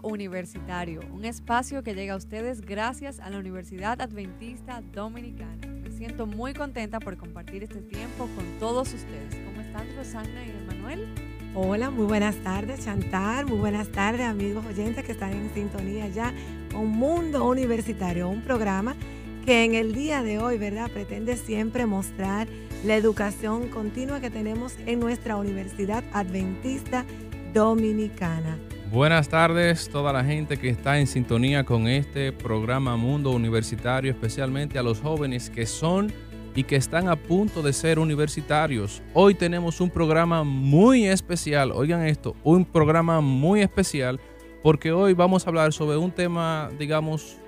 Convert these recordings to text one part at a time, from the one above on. Mundo Universitario, un espacio que llega a ustedes gracias a la Universidad Adventista Dominicana. Me siento muy contenta por compartir este tiempo con todos ustedes. ¿Cómo están, Rosanna y Emanuel? Hola, muy buenas tardes, Chantal. Muy buenas tardes, amigos oyentes que están en sintonía ya con Mundo Universitario, un programa que en el día de hoy, ¿verdad?, pretende siempre mostrar la educación continua que tenemos en nuestra Universidad Adventista Dominicana. Buenas tardes a toda la gente que está en sintonía con este programa Mundo Universitario, especialmente a los jóvenes que son y que están a punto de ser universitarios. Hoy tenemos un programa muy especial, oigan esto, un programa muy especial, porque hoy vamos a hablar sobre un tema, digamos,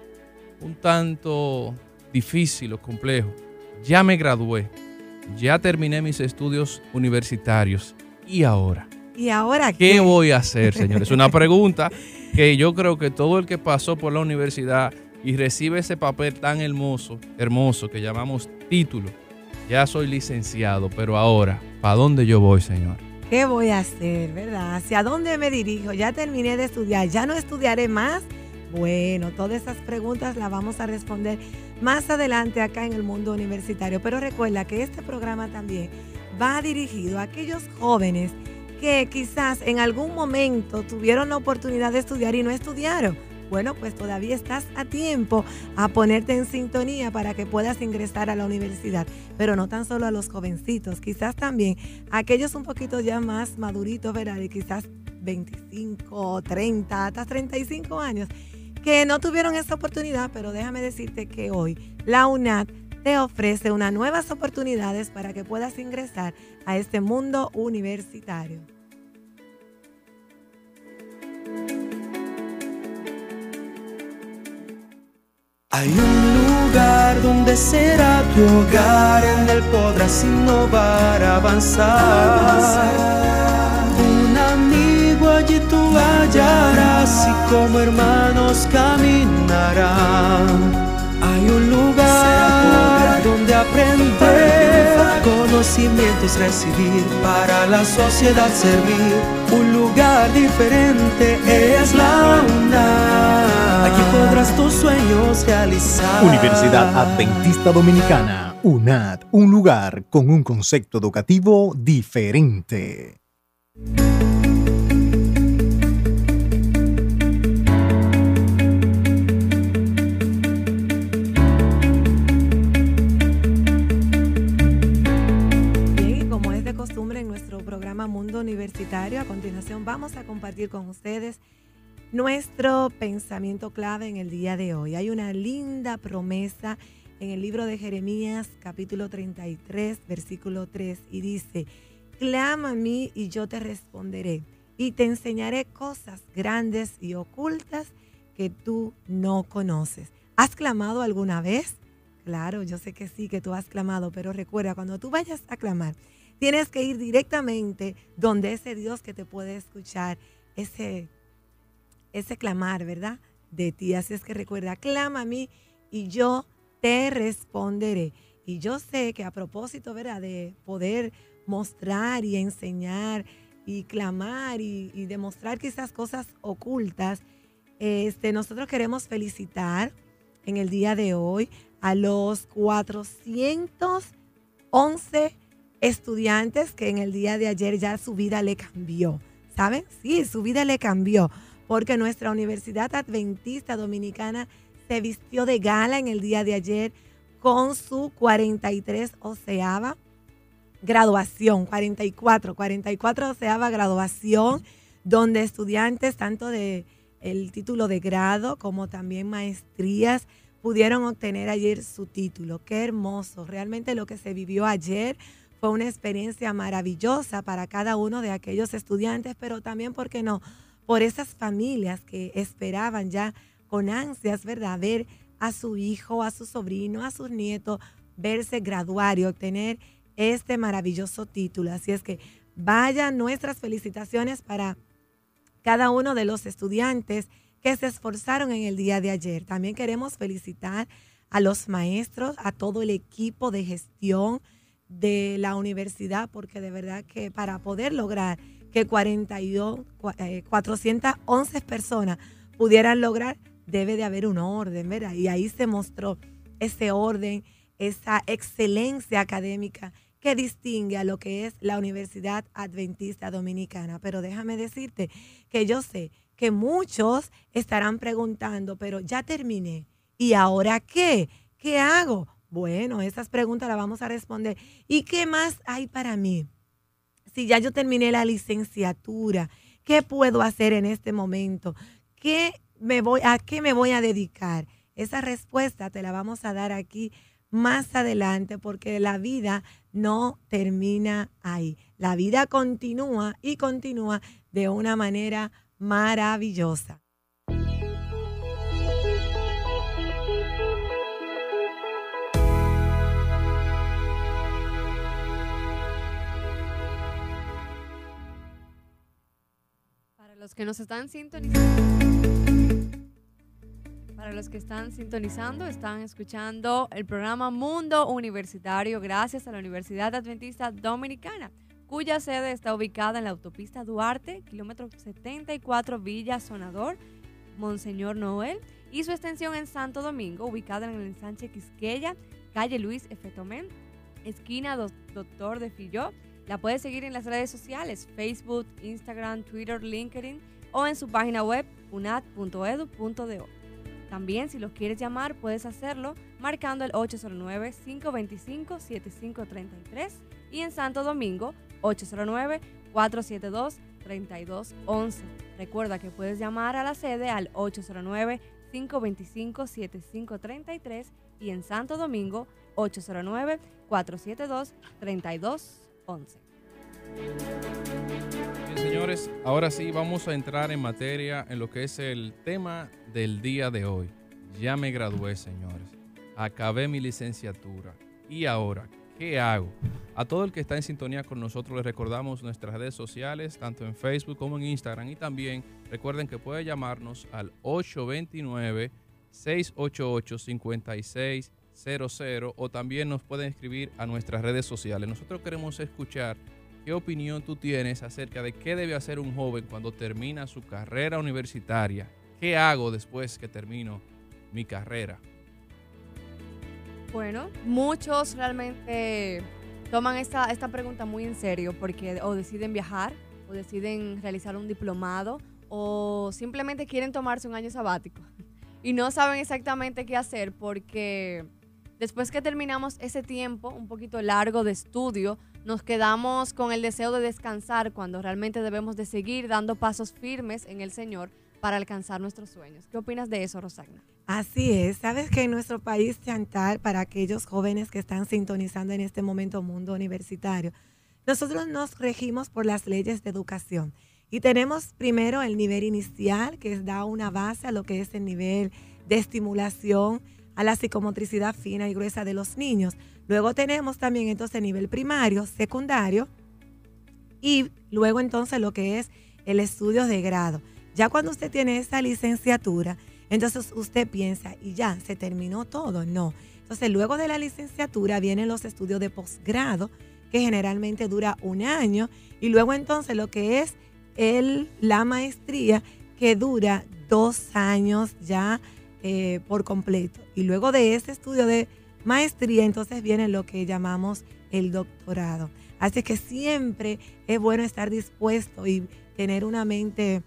un tanto difícil o complejo. Ya me gradué, ya terminé mis estudios universitarios. ¿Y ahora? ¿Y ahora qué? ¿Qué voy a hacer, señores? Una pregunta que yo creo que todo el que pasó por la universidad y recibe ese papel tan hermoso que llamamos título, ya soy licenciado, pero ahora, ¿para dónde yo voy, señor? ¿Qué voy a hacer, verdad? ¿Hacia dónde me dirijo? Ya terminé de estudiar, ¿ya no estudiaré más? Bueno, todas esas preguntas las vamos a responder más adelante acá en el Mundo Universitario. Pero recuerda que este programa también va dirigido a aquellos jóvenes que quizás en algún momento tuvieron la oportunidad de estudiar y no estudiaron. Bueno, pues todavía estás a tiempo a ponerte en sintonía para que puedas ingresar a la universidad. Pero no tan solo a los jovencitos, quizás también a aquellos un poquito ya más maduritos, ¿verdad? Y quizás 25, 30, hasta 35 años, que no tuvieron esa oportunidad, pero déjame decirte que hoy la UNAD te ofrece unas nuevas oportunidades para que puedas ingresar a este mundo universitario. Hay un lugar donde será tu hogar, en él podrás innovar, avanzar. Un amigo allí tú hallarás y como hermanos caminarán. Hay un lugar donde aprender, conocimientos recibir, para la sociedad servir. Un lugar diferente es la UNAD. Aquí podrás tus sueños realizar. Universidad Adventista Dominicana, UNAD, un lugar con un concepto educativo diferente. Mundo Universitario. A continuación vamos a compartir con ustedes nuestro pensamiento clave en el día de hoy. Hay una linda promesa en el libro de Jeremías, capítulo 33, versículo 3, y dice: clama a mí y yo te responderé, y te enseñaré cosas grandes y ocultas que tú no conoces. ¿Has clamado alguna vez? Claro, yo sé que sí, que tú has clamado, pero recuerda, cuando tú vayas a clamar, tienes que ir directamente donde ese Dios que te puede escuchar, ese clamar, ¿verdad?, de ti. Así es que recuerda, clama a mí y yo te responderé. Y yo sé que a propósito, ¿verdad?, de poder mostrar y enseñar y clamar y demostrar quizás cosas ocultas, nosotros queremos felicitar en el día de hoy a los 411 estudiantes que en el día de ayer ya su vida le cambió, ¿saben? Sí, su vida le cambió, porque nuestra Universidad Adventista Dominicana se vistió de gala en el día de ayer con su 43ª graduación, 44ª graduación, donde estudiantes tanto del título de grado como también maestrías pudieron obtener ayer su título. ¡Qué hermoso! Realmente lo que se vivió ayer fue una experiencia maravillosa para cada uno de aquellos estudiantes, pero también, ¿por qué no?, por esas familias que esperaban ya con ansias, ¿verdad?, ver a su hijo, a su sobrino, a sus nietos verse graduar y obtener este maravilloso título. Así es que vayan nuestras felicitaciones para cada uno de los estudiantes que se esforzaron en el día de ayer. También queremos felicitar a los maestros, a todo el equipo de gestión de la universidad, porque de verdad que para poder lograr que 411 personas pudieran lograr, debe de haber un orden, ¿verdad? Y ahí se mostró ese orden, esa excelencia académica que distingue a lo que es la Universidad Adventista Dominicana. Pero déjame decirte que yo sé que muchos estarán preguntando, pero ya terminé, ¿y ahora qué? ¿Qué hago? Bueno, esas preguntas las vamos a responder. ¿Y qué más hay para mí? Si ya yo terminé la licenciatura, ¿qué puedo hacer en este momento? ¿A qué me voy a dedicar? Esa respuesta te la vamos a dar aquí más adelante, porque la vida no termina ahí. La vida continúa y continúa de una manera maravillosa. Los que nos están sintonizando, para los que están sintonizando, están escuchando el programa Mundo Universitario gracias a la Universidad Adventista Dominicana, cuya sede está ubicada en la autopista Duarte, kilómetro 74, Villa Sonador, Monseñor Noel, y su extensión en Santo Domingo, ubicada en el ensanche Quisqueya, calle Luis F. Tomén, esquina Doctor de Filló. La puedes seguir en las redes sociales, Facebook, Instagram, Twitter, LinkedIn o en su página web unad.edu.do. También, si los quieres llamar, puedes hacerlo marcando el 809-525-7533 y en Santo Domingo 809-472-3211. Recuerda que puedes llamar a la sede al 809-525-7533 y en Santo Domingo 809-472-3211. Bien, señores, ahora sí vamos a entrar en materia en lo que es el tema del día de hoy. Ya me gradué, señores. Acabé mi licenciatura. ¿Y ahora qué hago? A todo el que está en sintonía con nosotros les recordamos nuestras redes sociales, tanto en Facebook como en Instagram. Y también recuerden que puede llamarnos al 829-688-5600. O también nos pueden escribir a nuestras redes sociales. Nosotros queremos escuchar qué opinión tú tienes acerca de qué debe hacer un joven cuando termina su carrera universitaria. ¿Qué hago después que termino mi carrera? Bueno, muchos realmente toman esta pregunta muy en serio porque o deciden viajar o deciden realizar un diplomado o simplemente quieren tomarse un año sabático y no saben exactamente qué hacer porque... Después que terminamos ese tiempo un poquito largo de estudio, nos quedamos con el deseo de descansar cuando realmente debemos de seguir dando pasos firmes en el Señor para alcanzar nuestros sueños. ¿Qué opinas de eso, Rosanna? Así es. Sabes que en nuestro país, Chantal, para aquellos jóvenes que están sintonizando en este momento Mundo Universitario, nosotros nos regimos por las leyes de educación y tenemos primero el nivel inicial, que da una base a lo que es el nivel de estimulación a la psicomotricidad fina y gruesa de los niños. Luego tenemos también entonces nivel primario, secundario y luego entonces lo que es el estudio de grado. Ya cuando usted tiene esa licenciatura, entonces usted piensa, ¿y ya se terminó todo? No. Entonces luego de la licenciatura vienen los estudios de posgrado, que generalmente dura un año, y luego entonces lo que es la maestría, que dura 2 años ya por completo. Y luego de ese estudio de maestría, entonces viene lo que llamamos el doctorado. Así que siempre es bueno estar dispuesto y tener una mente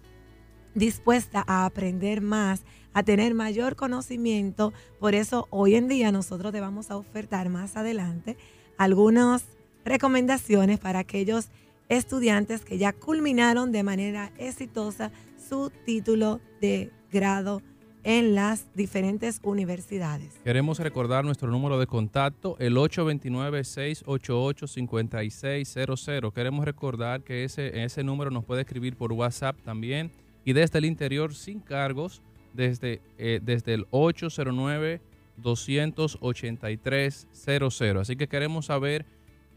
dispuesta a aprender más, a tener mayor conocimiento. Por eso hoy en día nosotros te vamos a ofertar más adelante algunas recomendaciones para aquellos estudiantes que ya culminaron de manera exitosa su título de grado en las diferentes universidades. Queremos recordar nuestro número de contacto, el 829-688-5600. Queremos recordar que ese número nos puede escribir por WhatsApp también y desde el interior sin cargos desde el 809-283-00. Así que queremos saber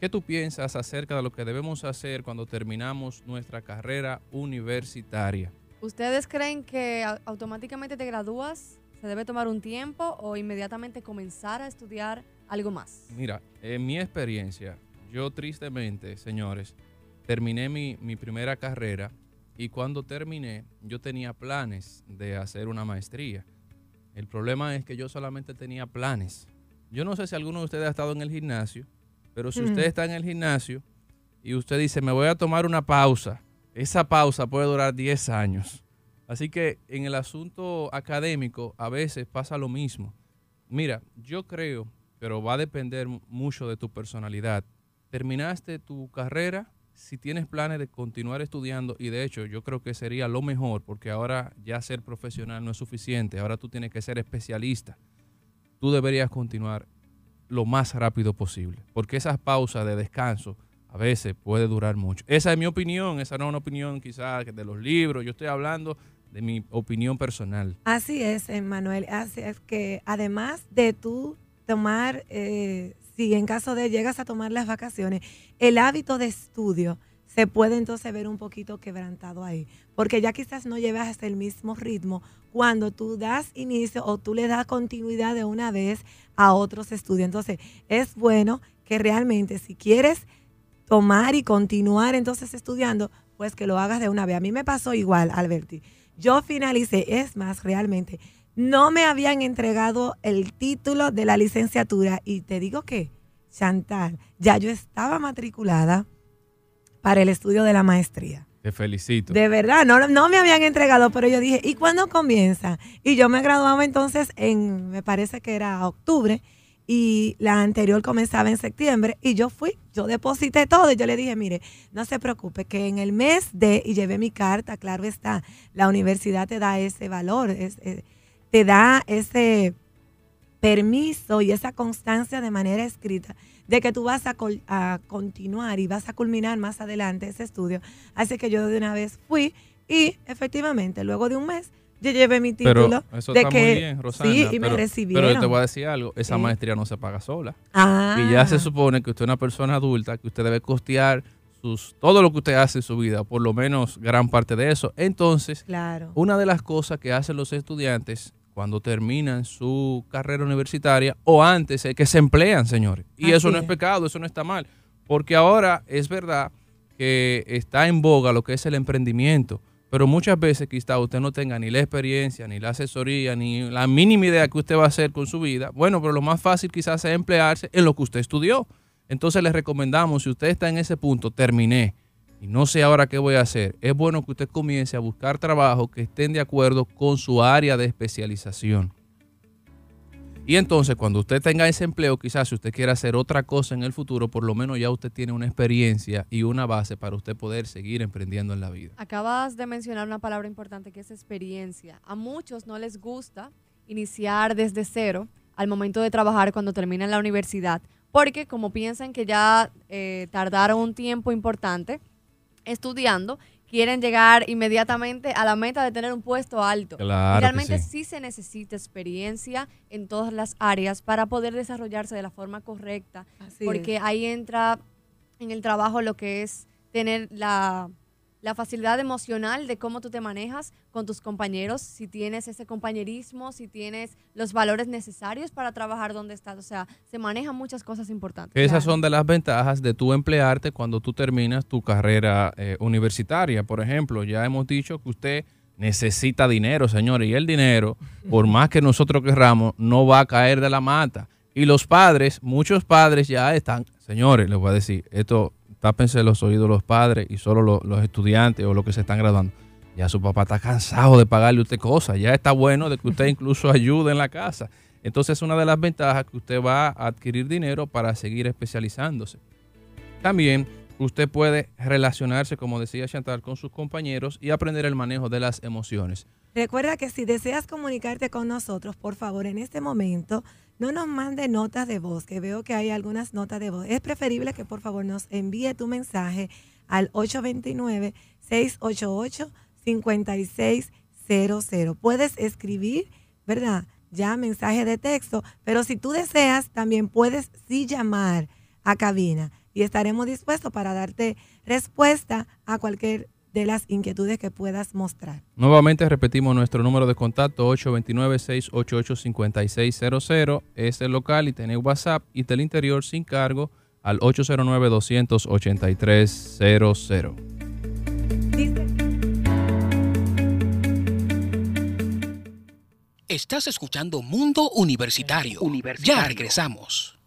qué tú piensas acerca de lo que debemos hacer cuando terminamos nuestra carrera universitaria. ¿Ustedes creen que automáticamente te gradúas, se debe tomar un tiempo o inmediatamente comenzar a estudiar algo más? Mira, en mi experiencia, yo tristemente, señores, terminé mi primera carrera, y cuando terminé yo tenía planes de hacer una maestría. El problema es que yo solamente tenía planes. Yo no sé si alguno de ustedes ha estado en el gimnasio, pero si usted está en el gimnasio y usted dice, me voy a tomar una pausa, esa pausa puede durar 10 años. Así que en el asunto académico a veces pasa lo mismo. Mira, yo creo, pero va a depender mucho de tu personalidad. Terminaste tu carrera, si tienes planes de continuar estudiando, y de hecho yo creo que sería lo mejor, porque ahora ya ser profesional no es suficiente, ahora tú tienes que ser especialista. Tú deberías continuar lo más rápido posible, porque esas pausas de descanso a veces puede durar mucho. Esa es mi opinión, esa no es una opinión quizás de los libros, yo estoy hablando de mi opinión personal. Así es, Emanuel, así es que además de tú tomar, si en caso de llegas a tomar las vacaciones, el hábito de estudio se puede entonces ver un poquito quebrantado ahí, porque ya quizás no llevas hasta el mismo ritmo cuando tú das inicio o tú le das continuidad de una vez a otros estudios. Entonces es bueno que realmente si quieres tomar y continuar entonces estudiando, pues que lo hagas de una vez. A mí me pasó igual, Alberti. Yo finalicé, es más, realmente no me habían entregado el título de la licenciatura, y te digo que, Chantal, ya yo estaba matriculada para el estudio de la maestría. Te felicito. De verdad, no me habían entregado, pero yo dije, ¿y cuándo comienza? Y yo me graduaba entonces en, me parece que era octubre, y la anterior comenzaba en septiembre, y yo fui, yo deposité todo, y yo le dije, mire, no se preocupe, que en el mes de, y llevé mi carta, claro está, la universidad te da ese valor, te da ese permiso y esa constancia de manera escrita de que tú vas a continuar y vas a culminar más adelante ese estudio. Así que yo de una vez fui y efectivamente luego de un mes yo llevé mi título. Pero eso de está que muy bien, Rosanna, sí, y pero, me recibieron. Pero yo te voy a decir algo, esa maestría no se paga sola. Y ya se supone que usted es una persona adulta, que usted debe costear todo lo que usted hace en su vida, por lo menos gran parte de eso. Entonces, claro, una de las cosas que hacen los estudiantes cuando terminan su carrera universitaria o antes, es que se emplean, señores. Y así eso no es pecado, eso no está mal. Porque ahora es verdad que está en boga lo que es el emprendimiento, pero muchas veces quizá usted no tenga ni la experiencia, ni la asesoría, ni la mínima idea que usted va a hacer con su vida. Bueno, pero lo más fácil quizás es emplearse en lo que usted estudió. Entonces les recomendamos, si usted está en ese punto, terminé y no sé ahora qué voy a hacer, es bueno que usted comience a buscar trabajo que estén de acuerdo con su área de especialización. Y entonces cuando usted tenga ese empleo, quizás si usted quiere hacer otra cosa en el futuro, por lo menos ya usted tiene una experiencia y una base para usted poder seguir emprendiendo en la vida. Acabas de mencionar una palabra importante, que es experiencia. A muchos no les gusta iniciar desde cero al momento de trabajar cuando terminan la universidad, porque como piensan que ya tardaron un tiempo importante estudiando, quieren llegar inmediatamente a la meta de tener un puesto alto. Claro, realmente sí se necesita experiencia en todas las áreas para poder desarrollarse de la forma correcta. Así porque es. Ahí entra en el trabajo lo que es tener la facilidad emocional de cómo tú te manejas con tus compañeros, si tienes ese compañerismo, si tienes los valores necesarios para trabajar donde estás. O sea, se manejan muchas cosas importantes. Esas son de las ventajas de tú emplearte cuando tú terminas tu carrera universitaria. Por ejemplo, ya hemos dicho que usted necesita dinero, señores, y el dinero, por más que nosotros querramos, no va a caer de la mata. Y los padres, muchos padres ya están, señores, les voy a decir, esto... tápense los oídos los padres y solo los estudiantes o los que se están graduando. Ya su papá está cansado de pagarle a usted cosas. Ya está bueno de que usted incluso ayude en la casa. Entonces, una de las ventajas es que usted va a adquirir dinero para seguir especializándose. También usted puede relacionarse, como decía Chantal, con sus compañeros y aprender el manejo de las emociones. Recuerda que si deseas comunicarte con nosotros, por favor, en este momento... no nos mande notas de voz, que veo que hay algunas notas de voz. Es preferible que por favor nos envíe tu mensaje al 829-688-5600. Puedes escribir, ¿verdad? Ya mensaje de texto, pero si tú deseas también puedes sí llamar a cabina y estaremos dispuestos para darte respuesta a cualquier de las inquietudes que puedas mostrar. Nuevamente repetimos nuestro número de contacto, 829-688-5600. Es el local y tiene WhatsApp, y del interior sin cargo al 809-283-00. Estás escuchando Mundo Universitario. Ya regresamos.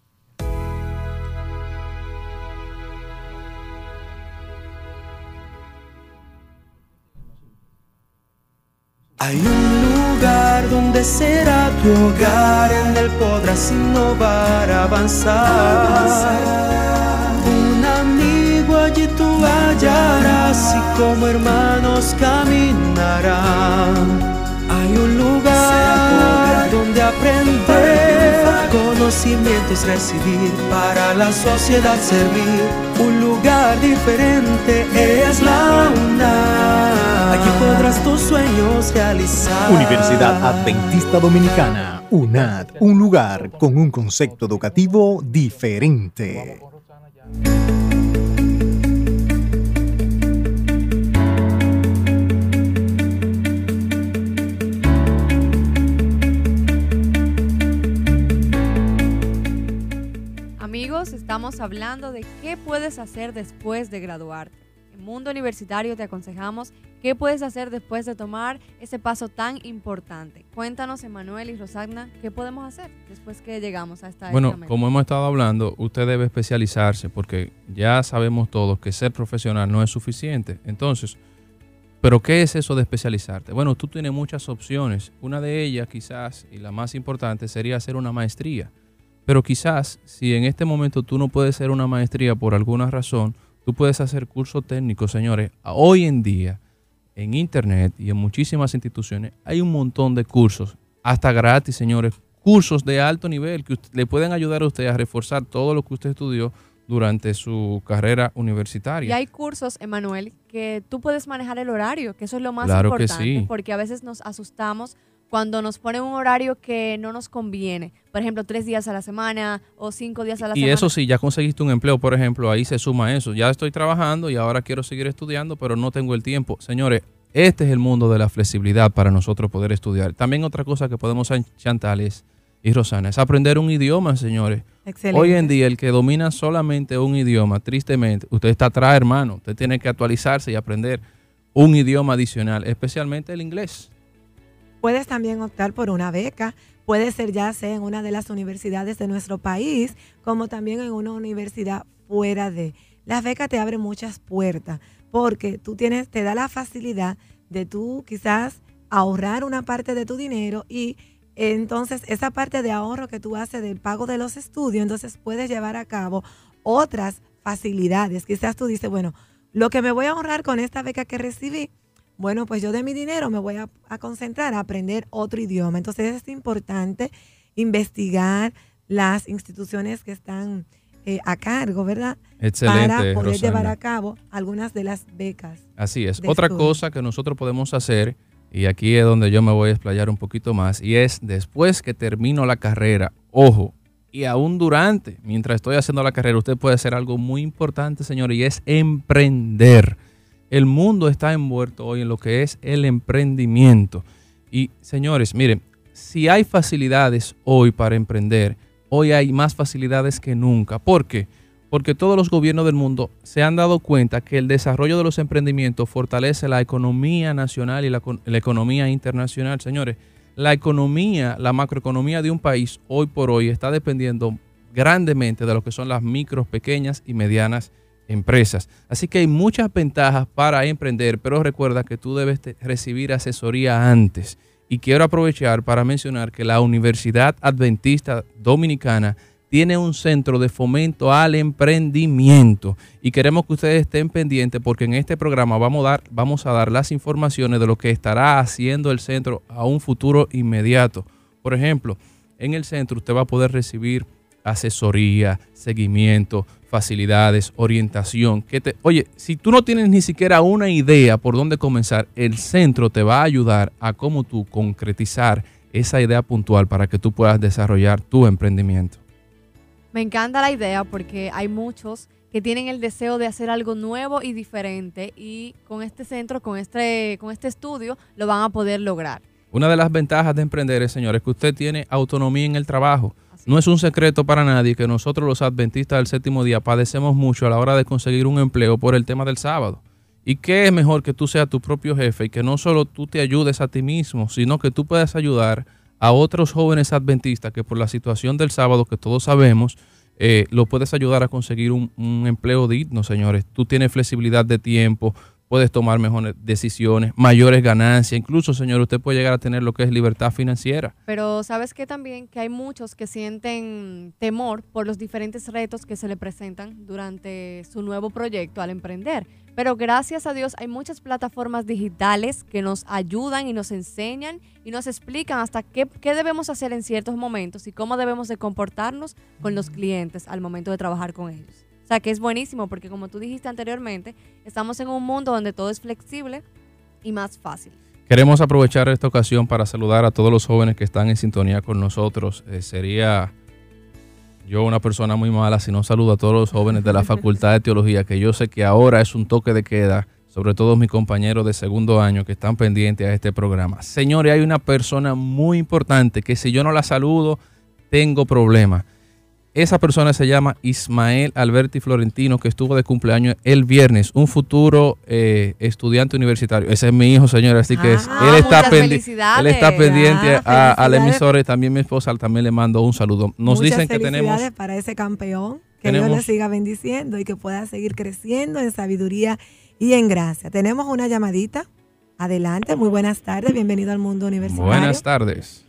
Hay un lugar donde será tu hogar, en él podrás innovar, avanzar. Un amigo allí tú hallarás y como hermanos caminarán. Hay un lugar donde aprender, conocimientos recibir, para la sociedad servir. Un lugar diferente es la UNAD. Aquí podrás tus sueños realizar. Universidad Adventista Dominicana, UNAD, un lugar con un concepto educativo diferente. Amigos, estamos hablando de qué puedes hacer después de graduarte. En Mundo Universitario te aconsejamos qué puedes hacer después de tomar ese paso tan importante. Cuéntanos, Emanuel y Rosanna, qué podemos hacer después que llegamos a esta edad. Bueno, como hemos estado hablando, usted debe especializarse porque ya sabemos todos que ser profesional no es suficiente. Entonces, ¿pero qué es eso de especializarte? Bueno, tú tienes muchas opciones. Una de ellas quizás, y la más importante, sería hacer una maestría. Pero quizás, si en este momento tú no puedes hacer una maestría por alguna razón, tú puedes hacer cursos técnicos, señores. Hoy en día, en internet y en muchísimas instituciones, hay un montón de cursos, hasta gratis, señores. Cursos de alto nivel que le pueden ayudar a usted a reforzar todo lo que usted estudió durante su carrera universitaria. Y hay cursos, Emanuel, que tú puedes manejar el horario, que eso es lo más importante. Claro que sí. Porque a veces nos asustamos cuando nos ponen un horario que no nos conviene, por ejemplo, 3 días a la semana o 5 días a la semana. Y eso sí, ya conseguiste un empleo, por ejemplo, ahí se suma eso. Ya estoy trabajando y ahora quiero seguir estudiando, pero no tengo el tiempo. Señores, este es el mundo de la flexibilidad para nosotros poder estudiar. También otra cosa que podemos hacer, Chantal y Rosanna, es aprender un idioma, señores. Excelente. Hoy en día, el que domina solamente un idioma, tristemente, usted está atrás, hermano. Usted tiene que actualizarse y aprender un idioma adicional, especialmente el inglés. Puedes también optar por una beca, puede ser ya sea en una de las universidades de nuestro país, como también en una universidad fuera de. Las becas te abren muchas puertas, porque tú tienes, te da la facilidad de tú quizás ahorrar una parte de tu dinero y entonces esa parte de ahorro que tú haces del pago de los estudios, entonces puedes llevar a cabo otras facilidades. Quizás tú dices, bueno, lo que me voy a ahorrar con esta beca que recibí, bueno, pues yo de mi dinero me voy a concentrar a aprender otro idioma. Entonces es importante investigar las instituciones que están a cargo, ¿verdad? Excelente, para poder llevar a cabo algunas de las becas. Así es. Otra cosa que nosotros podemos hacer, y aquí es donde yo me voy a explayar un poquito más, y es después que termino la carrera, ojo, y aún durante, mientras estoy haciendo la carrera, usted puede hacer algo muy importante, señor, y es emprender. El mundo está envuelto hoy en lo que es el emprendimiento. Y señores, miren, si hay facilidades hoy para emprender, hoy hay más facilidades que nunca. ¿Por qué? Porque todos los gobiernos del mundo se han dado cuenta que el desarrollo de los emprendimientos fortalece la economía nacional y la economía internacional. Señores, la economía, la macroeconomía de un país hoy por hoy está dependiendo grandemente de lo que son las micro, pequeñas y medianas empresas. Así que hay muchas ventajas para emprender, pero recuerda que tú debes recibir asesoría antes. Y quiero aprovechar para mencionar que la Universidad Adventista Dominicana tiene un centro de fomento al emprendimiento y queremos que ustedes estén pendientes porque en este programa vamos a dar las informaciones de lo que estará haciendo el centro a un futuro inmediato. Por ejemplo, en el centro usted va a poder recibir asesoría, seguimiento, facilidades, orientación. Oye, si tú no tienes ni siquiera una idea por dónde comenzar, el centro te va a ayudar a cómo tú concretizar esa idea puntual para que tú puedas desarrollar tu emprendimiento. Me encanta la idea porque hay muchos que tienen el deseo de hacer algo nuevo y diferente y con este centro, con este estudio, lo van a poder lograr. Una de las ventajas de emprender, señores, es que usted tiene autonomía en el trabajo. No es un secreto para nadie que nosotros los adventistas del séptimo día padecemos mucho a la hora de conseguir un empleo por el tema del sábado. ¿Y qué es mejor que tú seas tu propio jefe y que no solo tú te ayudes a ti mismo, sino que tú puedas ayudar a otros jóvenes adventistas que por la situación del sábado, que todos sabemos, lo puedes ayudar a conseguir un empleo digno, señores? Tú tienes flexibilidad de tiempo, puedes tomar mejores decisiones, mayores ganancias. Incluso, señor, usted puede llegar a tener lo que es libertad financiera. Pero ¿sabes qué también? Que hay muchos que sienten temor por los diferentes retos que se le presentan durante su nuevo proyecto al emprender. Pero gracias a Dios hay muchas plataformas digitales que nos ayudan y nos enseñan y nos explican hasta qué debemos hacer en ciertos momentos y cómo debemos de comportarnos con los clientes al momento de trabajar con ellos. O sea, que es buenísimo porque, como tú dijiste anteriormente, estamos en un mundo donde todo es flexible y más fácil. Queremos aprovechar esta ocasión para saludar a todos los jóvenes que están en sintonía con nosotros. Sería yo una persona muy mala si no saludo a todos los jóvenes de la Facultad de Teología, que yo sé que ahora es un toque de queda, sobre todo mis compañeros de segundo año que están pendientes a este programa. Señores, hay una persona muy importante que si yo no la saludo, tengo problemas. Esa persona se llama Ismael Alberti Florentino, que estuvo de cumpleaños el viernes, un futuro estudiante universitario. Ese es mi hijo, señora, así que él está pendiente a la emisora, y también mi esposa también le mando un saludo. Nos dicen que tenemos... para ese campeón, que Dios le siga bendiciendo y que pueda seguir creciendo en sabiduría y en gracia. Tenemos una llamadita. Adelante, muy buenas tardes, bienvenido al Mundo Universitario. Buenas tardes.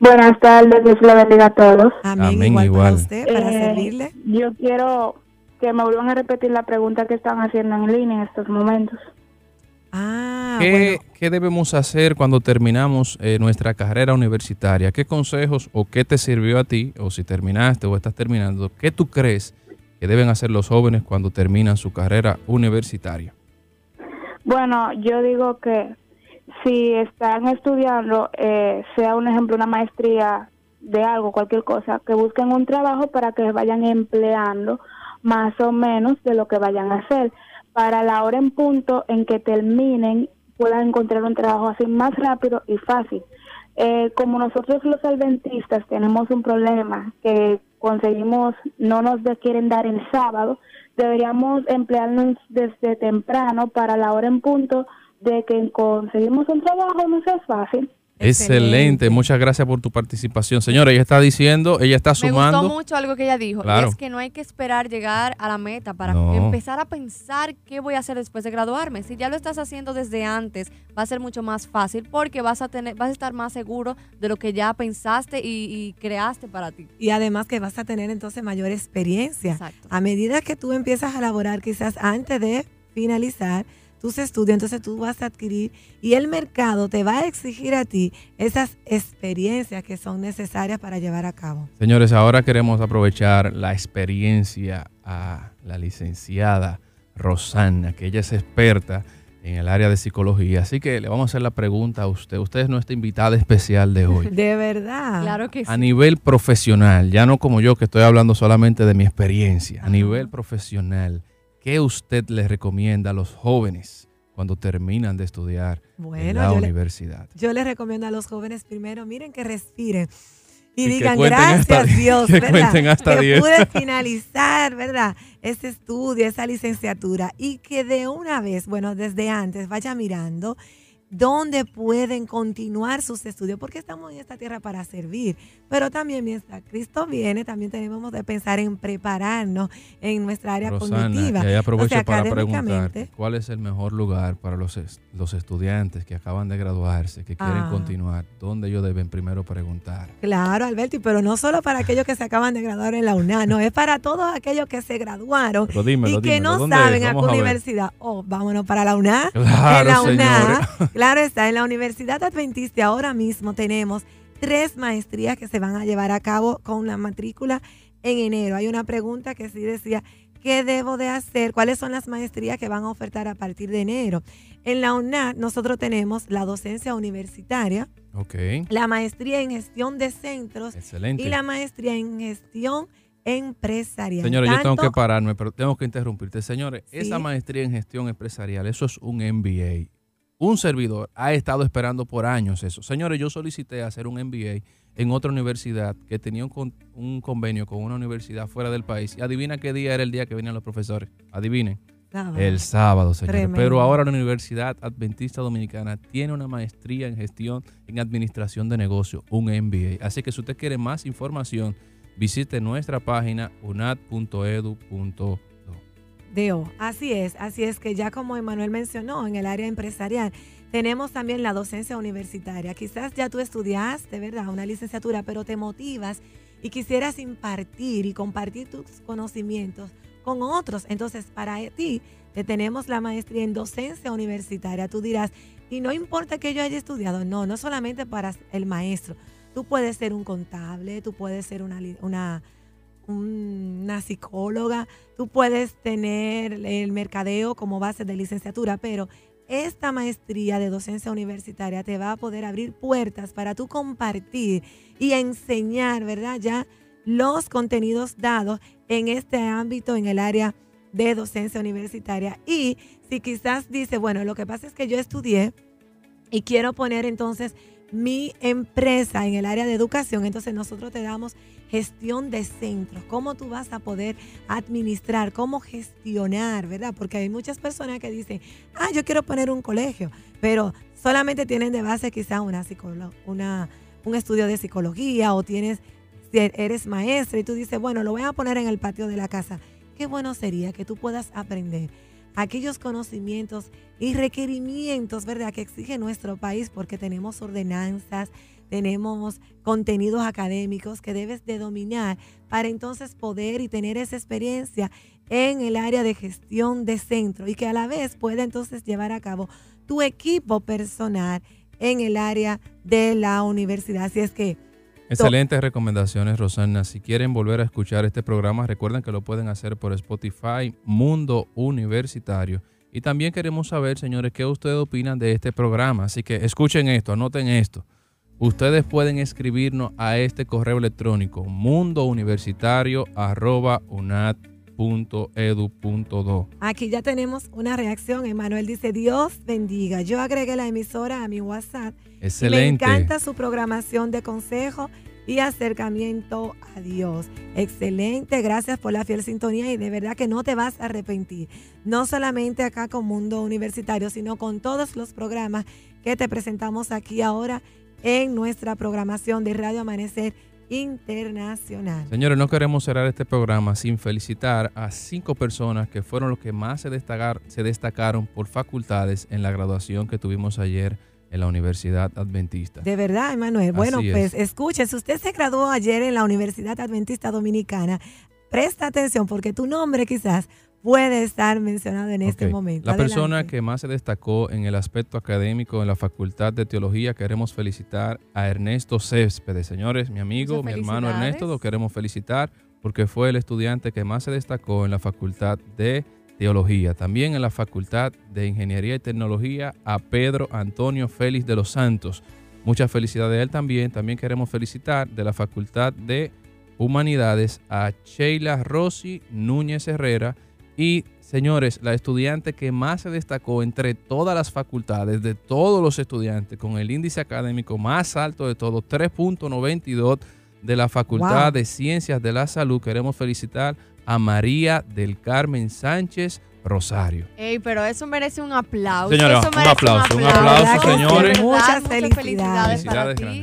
Buenas tardes, Dios lo bendiga a todos. Amén, igual. Para usted, para servirle. Yo quiero que me vuelvan a repetir la pregunta que están haciendo en línea en estos momentos. ¿Qué debemos hacer cuando terminamos nuestra carrera universitaria? ¿Qué consejos o qué te sirvió a ti, o si terminaste o estás terminando, qué tú crees que deben hacer los jóvenes cuando terminan su carrera universitaria? Bueno, yo digo que si están estudiando, sea un ejemplo, una maestría de algo, cualquier cosa, que busquen un trabajo para que vayan empleando más o menos de lo que vayan a hacer. Para la hora en punto en que terminen, puedan encontrar un trabajo así más rápido y fácil. Como nosotros los adventistas tenemos un problema que conseguimos, no nos quieren dar el sábado, deberíamos emplearnos desde temprano para la hora en punto de que conseguimos un trabajo, no sea fácil. Excelente, muchas gracias por tu participación. Señora, ella está diciendo, ella está sumando. Me gustó mucho algo que ella dijo, claro. Es que no hay que esperar llegar a la meta para empezar a pensar qué voy a hacer después de graduarme. Si ya lo estás haciendo desde antes, va a ser mucho más fácil porque vas a estar más seguro de lo que ya pensaste y creaste para ti. Y además que vas a tener entonces mayor experiencia. Exacto. A medida que tú empiezas a laborar, quizás antes de finalizar tus estudios, entonces tú vas a adquirir y el mercado te va a exigir a ti esas experiencias que son necesarias para llevar a cabo. Señores, ahora queremos aprovechar la experiencia a la licenciada Rosanna, que ella es experta en el área de psicología, así que le vamos a hacer la pregunta a usted. Usted es nuestra invitada especial de hoy. De verdad. Claro que sí. A nivel profesional, ya no como yo que estoy hablando solamente de mi experiencia, a nivel profesional, ¿qué usted les recomienda a los jóvenes cuando terminan de estudiar en la universidad? Yo les recomiendo a los jóvenes primero, miren, que respiren y digan gracias Dios, ¿verdad? Que pude finalizar, ¿verdad?, ese estudio, esa licenciatura, y que de una vez, bueno, desde antes vaya mirando dónde pueden continuar sus estudios, porque estamos en esta tierra para servir, pero también mientras Cristo viene, también tenemos que pensar en prepararnos en nuestra área cognitiva. Y ahí aprovecho para preguntar, ¿cuál es el mejor lugar para los estudiantes que acaban de graduarse, que quieren continuar? ¿Dónde ellos deben primero preguntar? Claro, Alberti, pero no solo para aquellos que se acaban de graduar en la UNAD, no, es para todos aquellos que se graduaron y que no saben a qué universidad. Vámonos para la UNAD. Claro, en la UNAD. Claro está, en la Universidad Adventista ahora mismo tenemos 3 maestrías que se van a llevar a cabo con la matrícula en enero. Hay una pregunta que sí decía, ¿qué debo de hacer? ¿Cuáles son las maestrías que van a ofertar a partir de enero? En la UNAD nosotros tenemos la docencia universitaria, la maestría en gestión de centros y la maestría en gestión empresarial. Señores, yo tengo que pararme, pero tengo que interrumpirte. Señores, esa maestría en gestión empresarial, eso es un MBA. Un servidor ha estado esperando por años eso. Señores, yo solicité hacer un MBA en otra universidad que tenía un convenio con una universidad fuera del país. Y adivina qué día era el día que venían los profesores. Adivinen. Sábado. El sábado, señores. Tremendo. Pero ahora la Universidad Adventista Dominicana tiene una maestría en gestión en administración de negocios, un MBA. Así que si usted quiere más información, visite nuestra página unad.edu.do. Así es que ya como Emanuel mencionó, en el área empresarial tenemos también la docencia universitaria. Quizás ya tú estudiaste, ¿verdad?, una licenciatura, pero te motivas y quisieras impartir y compartir tus conocimientos con otros. Entonces, para ti, te tenemos la maestría en docencia universitaria. Tú dirás, y no importa que yo haya estudiado, no solamente para el maestro. Tú puedes ser un contable, tú puedes ser una psicóloga, tú puedes tener el mercadeo como base de licenciatura, pero esta maestría de docencia universitaria te va a poder abrir puertas para tú compartir y enseñar, ¿verdad?, ya los contenidos dados en este ámbito, en el área de docencia universitaria. Y si quizás dices, bueno, lo que pasa es que yo estudié y quiero poner entonces mi empresa en el área de educación, entonces nosotros te damos gestión de centros, cómo tú vas a poder administrar, cómo gestionar, ¿verdad? Porque hay muchas personas que dicen, yo quiero poner un colegio, pero solamente tienen de base quizás un estudio de psicología, o eres maestra y tú dices, bueno, lo voy a poner en el patio de la casa. Qué bueno sería que tú puedas aprender aquellos conocimientos y requerimientos, ¿verdad?, que exige nuestro país, porque tenemos ordenanzas, tenemos contenidos académicos que debes de dominar para entonces poder y tener esa experiencia en el área de gestión de centro, y que a la vez pueda entonces llevar a cabo tu equipo personal en el área de la universidad. Así es que... Excelentes recomendaciones, Rosanna. Si quieren volver a escuchar este programa, recuerden que lo pueden hacer por Spotify, Mundo Universitario. Y también queremos saber, señores, qué ustedes opinan de este programa. Así que escuchen esto, anoten esto. Ustedes pueden escribirnos a este correo electrónico mundouniversitario@unad.edu.do. Aquí ya tenemos una reacción. Emanuel dice, Dios bendiga. Yo agregué la emisora a mi WhatsApp. Excelente. Me encanta su programación de consejo y acercamiento a Dios. Excelente. Gracias por la fiel sintonía, y de verdad que no te vas a arrepentir. No solamente acá con Mundo Universitario, sino con todos los programas que te presentamos aquí ahora en nuestra programación de Radio Amanecer Internacional. Señores, no queremos cerrar este programa sin felicitar a 5 personas que fueron los que más se destacaron por facultades en la graduación que tuvimos ayer en la Universidad Adventista. De verdad, Emanuel. Bueno, pues escuchen, si usted se graduó ayer en la Universidad Adventista Dominicana, presta atención, porque tu nombre quizás puede estar mencionado en este momento. La persona que más se destacó en el aspecto académico en la Facultad de Teología, queremos felicitar a Ernesto Céspedes. Señores, mi amigo, mi hermano Ernesto, lo queremos felicitar porque fue el estudiante que más se destacó en la Facultad de Teología. También en la Facultad de Ingeniería y Tecnología, a Pedro Antonio Félix de los Santos. Muchas felicidades a él también. También queremos felicitar de la Facultad de Humanidades a Sheila Rossi Núñez Herrera. Y, señores, la estudiante que más se destacó entre todas las facultades, de todos los estudiantes, con el índice académico más alto de todos, 3.92, de la Facultad de Ciencias de la Salud, queremos felicitar a María del Carmen Sánchez Rosario. Pero eso merece un aplauso. Señora, eso merece un aplauso, señores. Muchas felicidades para ti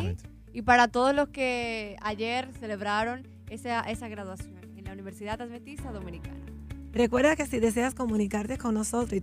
y para todos los que ayer celebraron esa graduación en la Universidad Adventista Dominicana. Recuerda que si deseas comunicarte con nosotros y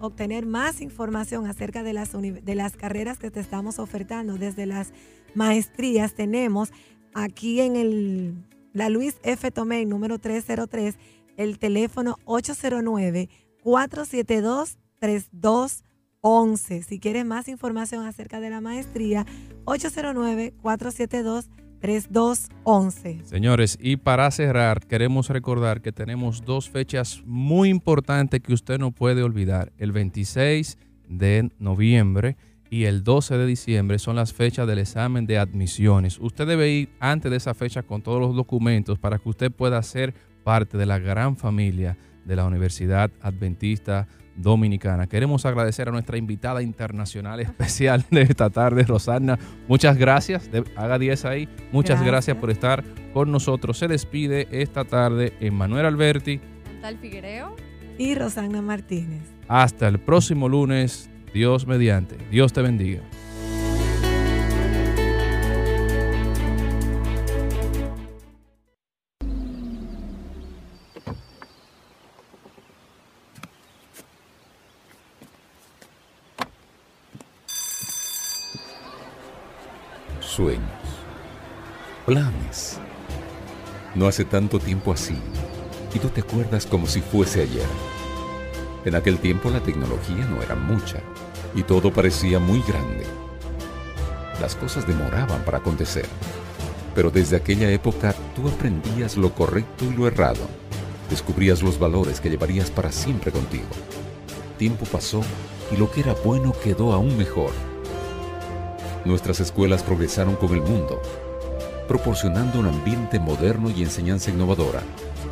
obtener más información acerca de las carreras que te estamos ofertando, desde las maestrías, tenemos aquí en la Luis F. Tomé, número 303, el teléfono 809-472-3211. Si quieres más información acerca de la maestría, 809-472-3211. Señores, y para cerrar, queremos recordar que tenemos 2 fechas muy importantes que usted no puede olvidar. El 26 de noviembre y el 12 de diciembre son las fechas del examen de admisiones. Usted debe ir antes de esa fecha con todos los documentos para que usted pueda ser parte de la gran familia de la Universidad Adventista Dominicana. Queremos agradecer a nuestra invitada internacional especial de esta tarde, Rosanna. Muchas gracias, haga 10 ahí. Muchas gracias por estar con nosotros. Se despide esta tarde Emanuel Alberti, Chantal Figuereo y Rosanna Martínez. Hasta el próximo lunes, Dios mediante. Dios te bendiga. Sueños, planes. No hace tanto tiempo así, y tú te acuerdas como si fuese ayer. En aquel tiempo la tecnología no era mucha, y todo parecía muy grande. Las cosas demoraban para acontecer, pero desde aquella época tú aprendías lo correcto y lo errado. Descubrías los valores que llevarías para siempre contigo. Tiempo pasó, y lo que era bueno quedó aún mejor. Nuestras escuelas progresaron con el mundo, proporcionando un ambiente moderno y enseñanza innovadora.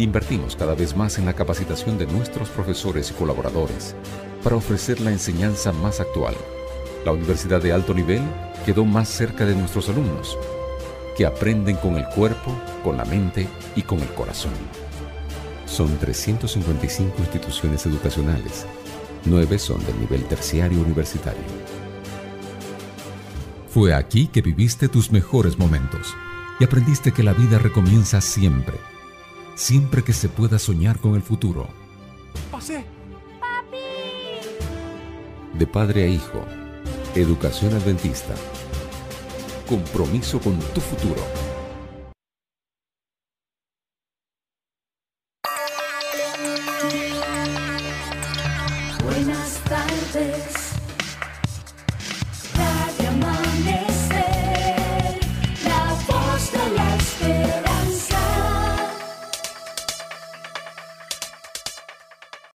Invertimos cada vez más en la capacitación de nuestros profesores y colaboradores para ofrecer la enseñanza más actual. La universidad de alto nivel quedó más cerca de nuestros alumnos, que aprenden con el cuerpo, con la mente y con el corazón. Son 355 instituciones educacionales, 9 son del nivel terciario universitario. Fue aquí que viviste tus mejores momentos y aprendiste que la vida recomienza siempre. Siempre que se pueda soñar con el futuro. ¡Pasé! ¡Papi! De padre a hijo. Educación Adventista. Compromiso con tu futuro. Buenas tardes.